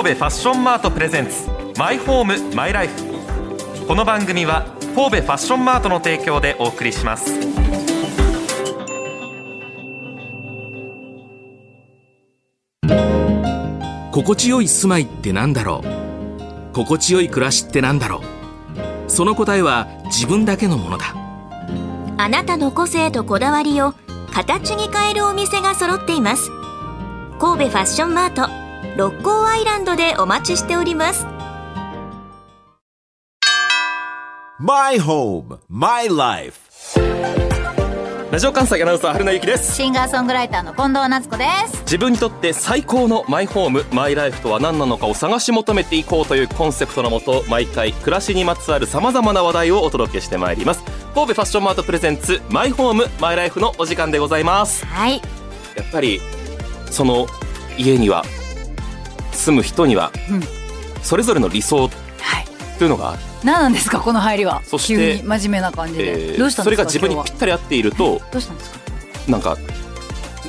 神戸ファッションマートプレゼンツマイホームマイライフ。この番組は神戸ファッションマートの提供でお送りします。心地よい住まいってなんだろう、心地よい暮らしってなんだろう、その答えは自分だけのものだ。あなたの個性とこだわりを形に変えるお店が揃っています。神戸ファッションマート六甲アイランドでお待ちしております。 My Home, My Life。 ラジオ関西アナウンサー春名由紀です。シンガーソングライターの近藤夏子です。自分にとって最高のマイホームマイライフとは何なのかを探し求めていこうというコンセプトのもと、毎回暮らしにまつわるさまざまな話題をお届けしてまいります。神戸ファッションマートプレゼンツマイホームマイライフのお時間でございます。はい、やっぱりその家には住む人には、それぞれの理想というのがある、何なんですかこの入りは。そして急に真面目な感じで、どうしたんですか。それが自分にぴったり合っていると、どうしたんですか。なんか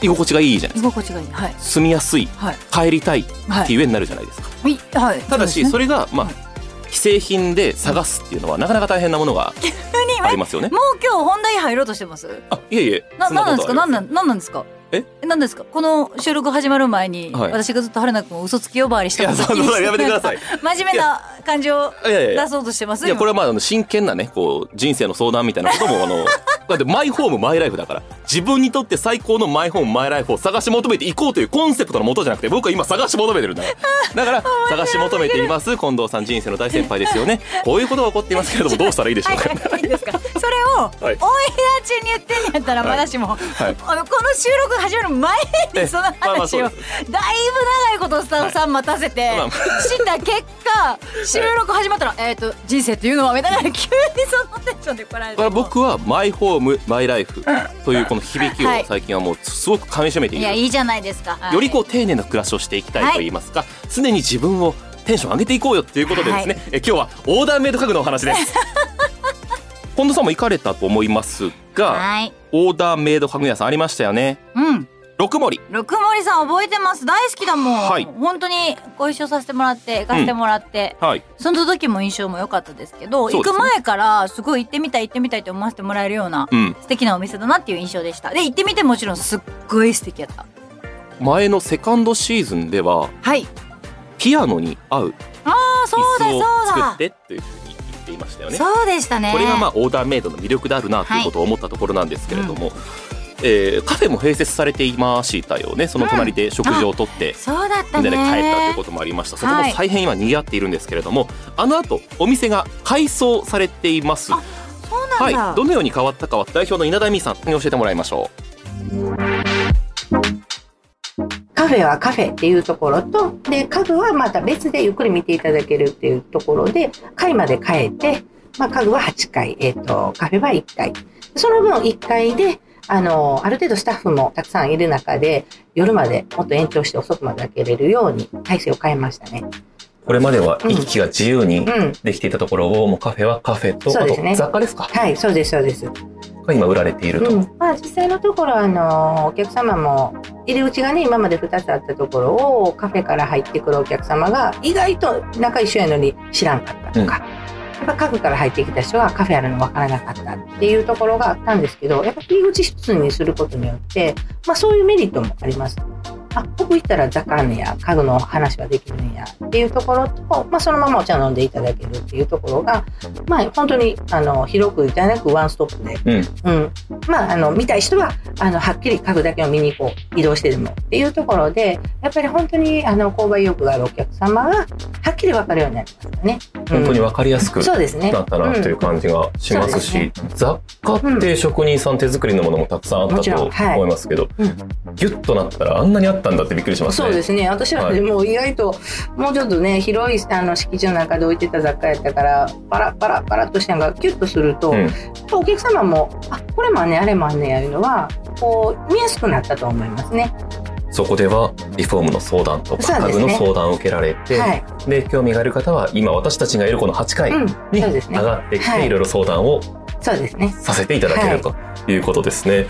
居心地がいいじゃないですか。居心地がいい、はい、住みやすい、はい、帰りたいっていう絵になるじゃないですか、はいはい、ただしそれが、まあ、既製品で探すっていうのはなかなか大変なものがありますよね。もう今日本題入ろうとしてます。あ、いえいえ、そんなことありません。なんなんですか。え、何ですか。この収録始まる前に、はい、私がずっと春菜くんを嘘つき呼ばわりしたことを気にして、やめてください。真面目な感じを出そうとしてます。いや、これはまあ真剣なね、こう人生の相談みたいなこともだってマイホームマイライフだから、自分にとって最高のマイホームマイライフを探し求めていこうというコンセプトのもとじゃなくて、僕は今探し求めてるんだよ。だから探し求めています。近藤さん、人生の大先輩ですよね。こういうことが起こっていますけれども、どうしたらいいでしょうか。いいですか。それをオンエア中に言ってんやったらまだしも、はい、この収録始まる前にその話をだいぶ長いことスタッフさん待たせて死んだ結果、収録始まったら人生というのはみたいな、急にそのテンションで来られて、僕はマイホームマイライフというこの響きを最近はもうすごく噛み締めている。いや、いいじゃないですか、はい、よりこう丁寧な暮らしをしていきたいといいますか、はい、常に自分をテンション上げていこうよということでですね、はい、今日はオーダーメイド家具のお話です。近藤さんも行かれたと思いますが、はい、オーダーメイド家具屋さんありましたよね。うん。六森さん覚えてます。大好きだもん、はい、本当にご一緒させてもらって行かせてもらって、うん、はい、その時も印象も良かったですけど、行く前からすごい行ってみたいと思わせてもらえるような素敵なお店だなっていう印象でした。で、行ってみてもちろんすっごい素敵やった。前のセカンドシーズンでは、はい、ピアノに合う椅子を作ってっていういましたよね。そうでしたね。これがまあオーダーメイドの魅力であるなということを思ったところなんですけれども、はい、カフェも併設されていましたよね。その隣で食事をとって、そうだったね、みんなで帰ったということもありました。そこも大変今賑わっているんですけれども、はい、あの後お店が改装されています。あ、そうなんだ、はい、どのように変わったかは代表の稲田美さんに教えてもらいましょう。カフェはカフェっていうところと、で家具はまた別でゆっくり見ていただけるっていうところで、階まで変えて、まあ、家具は8階、カフェは1階。その分1階で、ある程度スタッフもたくさんいる中で、夜までもっと延長して遅くまで開けれるように体制を変えましたね。これまでは行き来が自由にできていたところを、もうカフェはカフェと、そうですね、あと雑貨ですか。はい、そうです、そうです。今売られていると、うん、まあ、実際のところお客様も入り口がね、今まで2つあったところをカフェから入ってくるお客様が意外と仲一緒やのに知らんかったとか、うん、やっぱ家具から入ってきた人はカフェあるの分からなかったっていうところがあったんですけど、やっぱ入り口一つにすることによって、まあ、そういうメリットもあります。あ、ここ行ったら雑貨ねや家具の話はできるんやっていうところと、まあ、そのままお茶飲んでいただけるっていうところが、まあ、本当に広くじゃなくワンストップで、うんうん、まあ、見たい人ははっきり家具だけを見に行こう、移動してでもっていうところで、やっぱり本当に購買意欲があるお客様ははっきり分かるようになりましたね、うん、本当に分かりやすくなったなという感じがしますし、うん、そうですね、雑貨って職人さん手作りのものもたくさんあったと思いますけど、はい、うん、ギュッとなったらあんなにあったんだってびっくりしますね。そうですね。私は、はい、もう意外ともうちょっとね、広い敷地の中で置いてた雑貨やったから、パラッとしたのがキュッとすると、うん、お客様もあ、これもねあれもあんねやいうのはこう見やすくなったと思いますね。そこではリフォームの相談とか、家具の相談を受けられて、はい、で興味がある方は今私たちがいるこの8階に上がってきて、いろいろ相談をさせていただけるということですね。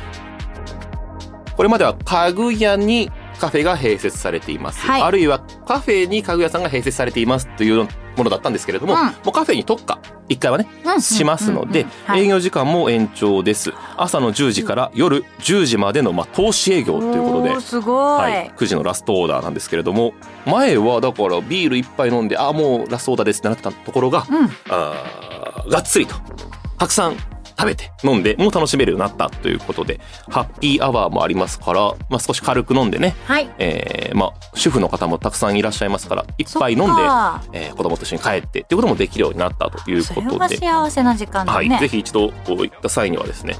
これまでは家具屋にカフェが併設されています、はい、あるいはカフェに家具屋さんが併設されていますというものだったんですけれども、うん、もうカフェに特化1回はね、うん、しますので、うんうんうん、はい、営業時間も延長です。朝の10時から夜10時までの、投資営業ということで、すごい、はい、9時のラストオーダーなんですけれども、前はだからビール1杯飲んで、あ、もうラストオーダーですってなってたところが、うん、がっつりとたくさん食べて飲んでも楽しめるようになったということで、ハッピーアワーもありますから、少し軽く飲んでね、はい、主婦の方もたくさんいらっしゃいますから、一杯飲んで、子供と一緒に帰ってっていうこともできるようになったということで、それは幸せな時間だね、はい、ぜひ一度行った際にはですね、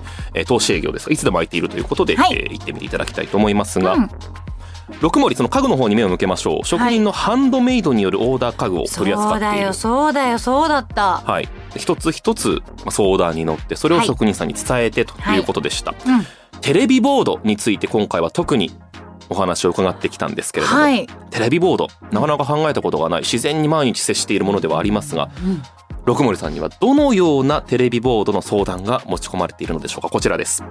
投資営業ですがいつでも空いているということで、はい、行ってみていただきたいと思いますが、うん、6森、その家具の方に目を向けましょう。職人のハンドメイドによるオーダー家具を取り扱っている、はい、そうだった、はい、一つ一つ相談に乗ってそれを職人さんに伝えてということでした、はいはい、うん、テレビボードについて今回は特にお話を伺ってきたんですけれども、はい、テレビボードなかなか考えたことがない、自然に毎日接しているものではありますが、うん、6森さんにはどのようなテレビボードの相談が持ち込まれているのでしょうか。こちらです。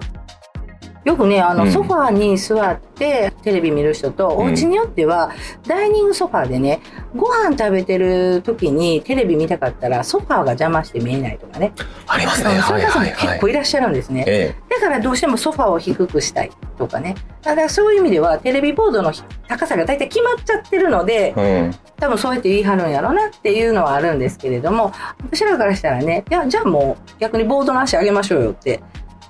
よくね、うん、ソファーに座ってテレビ見る人と、お家によってはダイニングソファーでね、ご飯食べてる時にテレビ見たかったらソファーが邪魔して見えないとかね、ありますね、そういう方も結構いらっしゃるんですね、はいはいはい、だからどうしてもソファーを低くしたいとかね、だからそういう意味ではテレビボードの高さが大体決まっちゃってるので、うん、多分そうやって言い張るんやろうなっていうのはあるんですけれども、私らからしたらね、いや、じゃあもう逆にボードの足上げましょうよって、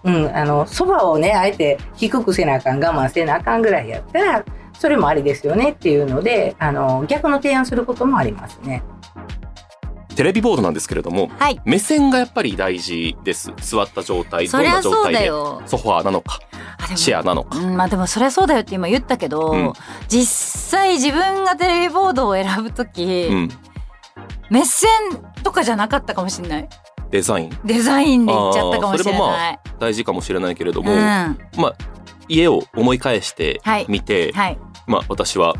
うん、そばをね、あえて低くせなあかん、我慢せなあかんぐらいやったらそれもありですよねっていうので、逆の提案することもありますね。テレビボードなんですけれども、はい、目線がやっぱり大事です。座った状態、どんな状態で、ソファーなのかチェアなのか、でもそりゃそうだよって今言ったけど、うん、実際自分がテレビボードを選ぶとき、うん、目線とかじゃなかったかもしれない。デザインで言っちゃったかもしれない。それも大事かもしれないけれども、うん、家を思い返してみて、はいはい、私は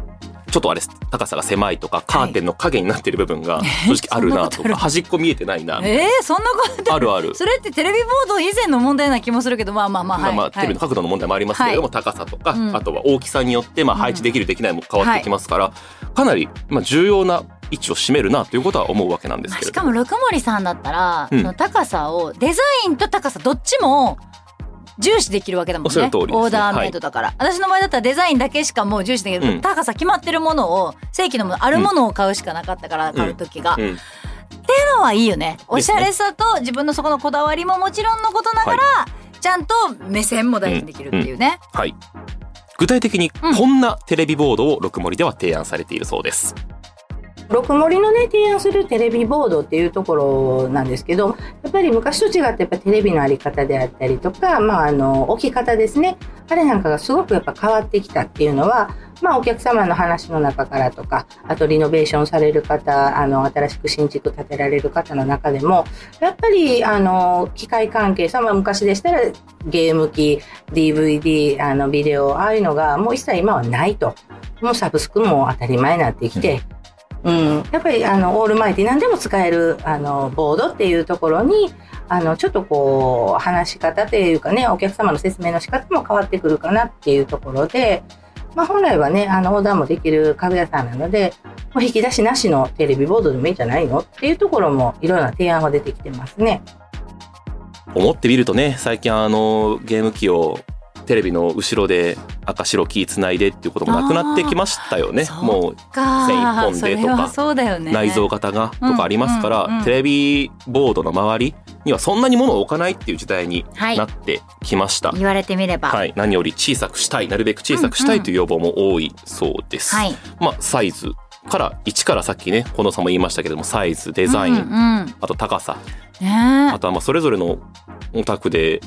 ちょっと高さが狭いとか、カーテンの影になっている部分が正直あるなとか、端っこ見えてないな、そんなことある。それってテレビボード以前の問題な気もするけど、テレビの角度の問題もありますけれども、はい、高さとか、うん、あとは大きさによって配置できるできないも変わってきますから、うん、かなり重要な位置を占めるなということは思うわけなんですけれど、しかも六森さんだったら、うん、その高さをデザインと高さどっちも重視できるわけだもんね。オーダーメイドだから、はい、私の場合だったらデザインだけしかもう重視できる、うん、高さ決まってるものを、正規のものあるものを買うしかなかったから、うん、買う時が、うんうん、っていうのはいいよね。おしゃれさと自分のそこのこだわりももちろんのことながら、はい、ちゃんと目線も大事にできるっていうね、うんうん、はい、具体的にこんなテレビボードを六森では提案されているそうです。六森のね、提案するテレビボードっていうところなんですけど、やっぱり昔と違って、やっぱテレビのあり方であったりとか、置き方ですね。あれなんかがすごくやっぱ変わってきたっていうのは、お客様の話の中からとか、あとリノベーションされる方、新しく新築建てられる方の中でも、やっぱり、機械関係さんは昔でしたらゲーム機、DVD、ビデオ、ああいうのがもう一切今はないと。もうサブスクも当たり前になってきて、うん、やっぱりオールマイティ何でも使えるボードっていうところにちょっとこう話し方というかね、お客様の説明の仕方も変わってくるかなっていうところで、本来はねオーダーもできる家具屋さんなので、もう引き出しなしのテレビボードでもいいんじゃないのっていうところもいろんな提案が出てきてますね。思ってみるとね、最近ゲーム機をテレビの後ろで赤白キーつないでっていうこともなくなってきましたよね。もう線一本でとか、そうだよね、内蔵型がとかありますから、うんうんうん、テレビボードの周りにはそんなに物を置かないっていう時代になってきました、はい、言われてみれば、はい、何より小さくしたい、なるべく小さくしたいという要望も多いそうです、うんうん、サイズから1から、さっきね近藤さんも言いましたけども、サイズ、デザイン、うんうん、あと高さ、あとはそれぞれのお宅で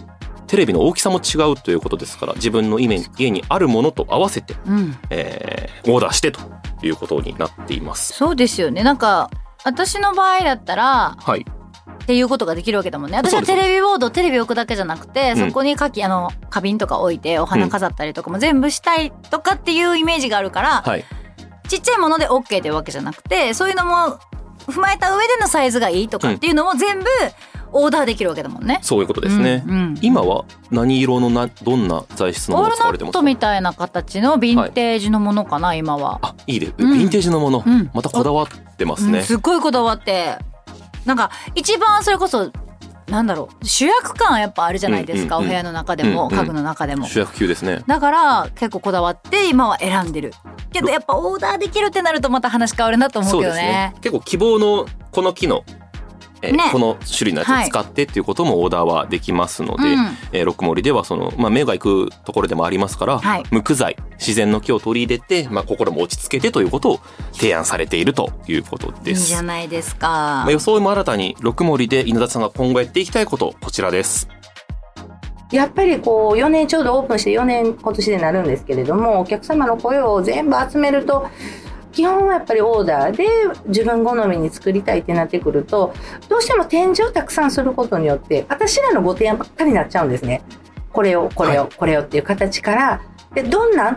テレビの大きさも違うということですから、自分の家にあるものと合わせて、うん、オーダーしてということになっています。そうですよね。なんか私の場合だったら、はい、っていうことができるわけだもんね。私はテレビボード、テレビ置くだけじゃなくて、そこに花瓶とか置いてお花飾ったりとかも全部したいとかっていうイメージがあるから、うん、はい、ちっちゃいもので OK というわけじゃなくて、そういうのも踏まえた上でのサイズがいいとかっていうのも全部オーダーできるわけだもんね。そういうことですね、うんうん、今は何色のどんな材質のもの使われてますか？オールナットみたいな形のヴィンテージのものかな今は。あ、いいね、ヴィンテージのもの、うん、またこだわってますね、うん、すごいこだわって、なんか一番それこそなんだろう、主役感やっぱあるじゃないですか、うんうんうん、お部屋の中でも、うんうん、家具の中でも主役級ですね。だから結構こだわって今は選んでるけど、やっぱオーダーできるってなるとまた話変わるなと思うけど ね、 そうですね、結構希望のこの機能、ね、この種類のやつを使ってっていうこともオーダーはできますので、はい、ロックモリではその、まあ、目が行くところでもありますから、はい、無垢材、自然の木を取り入れて、まあ、心も落ち着けてということを提案されているということです。いいじゃないですか、まあ、装いも新たにロックモリで稲田さんが今後やっていきたいこと、こちらです。やっぱりこう4年ちょうどオープンして4年今年でなるんですけれども、お客様の声を全部集めると基本はやっぱりオーダーで自分好みに作りたいってなってくると、どうしても展示をたくさんすることによって私らのご提案ばっかりになっちゃうんですね。これをこれをこれをっていう形から、でどんなん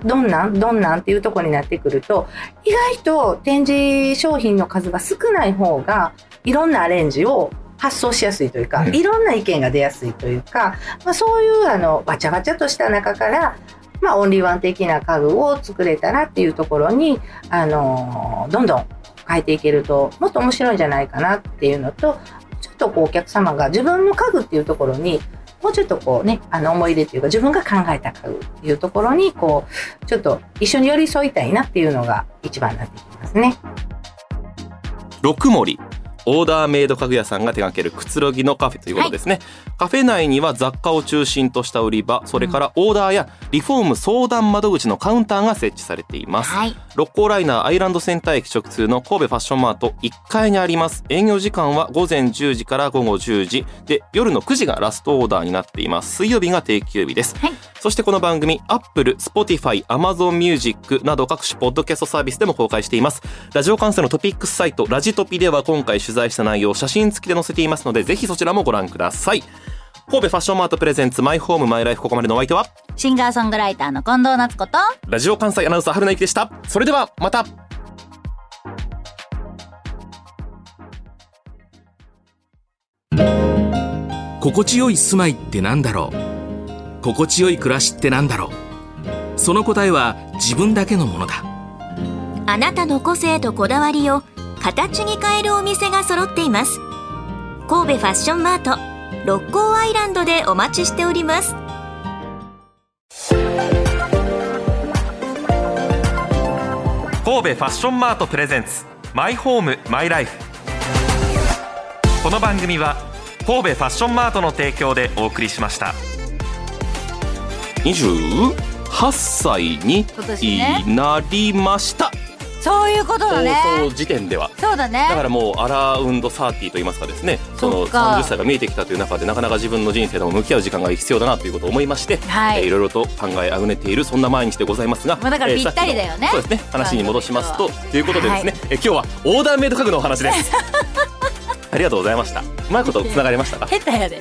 っていうところになってくると、意外と展示商品の数が少ない方がいろんなアレンジを発想しやすいというか、いろんな意見が出やすいというか、まあ、そういうわちゃわちゃとした中からまあ、オンリーワン的な家具を作れたらっていうところに、どんどん変えていけるともっと面白いんじゃないかなっていうのと、ちょっとこうお客様が自分の家具っていうところにもうちょっとこうね、思い入れというか自分が考えた家具っていうところにこうちょっと一緒に寄り添いたいなっていうのが一番になってきますね。ロクモリ、オーダーメイド家具屋さんが手掛けるくつろぎのカフェということですね、はい、カフェ内には雑貨を中心とした売り場、それからオーダーやリフォーム相談窓口のカウンターが設置されています、はい、六甲ライナーアイランドセンター駅直通の神戸ファッションマート1階にあります。営業時間は午前10時から午後10時で、夜の9時がラストオーダーになっています。水曜日が定休日です、はい、そしてこの番組 Apple、Spotify、Amazon Music など各種ポッドキャストサービスでも公開しています。ラジオ関西のトピックスサイトラジトピでは今回取材した内容を写真付きで載せていますので、ぜひそちらもご覧ください。神戸ファッションマートプレゼンツマイホームマイライフ、ここまでのお相手はシンガーソングライターの近藤夏子とラジオ関西アナウンサー春名由紀でした。それではまた。心地よい住まいってなんだろう、心地よい暮らしってなんだろう、その答えは自分だけのものだ。あなたの個性とこだわりを形に変えるお店が揃っています。神戸ファッションマート六甲アイランドでお待ちしております。神戸ファッションマートプレゼンツマイホームマイライフ、この番組は神戸ファッションマートの提供でお送りしました。28歳になりました。そういうことだね。放送時点ではそうだね。だからもうアラウンド30といいますかですね、その30歳が見えてきたという中で、なかなか自分の人生とも向き合う時間が必要だなということを思いまして、はい、いろいろと考えあぐねているそんな毎日でございますが、まあ、だからぴったりだよね、そうですね、話に戻しますと、ということでですね、はい、今日はオーダーメイド家具のお話ですありがとうございました。うまいことつながりましたか？下手やで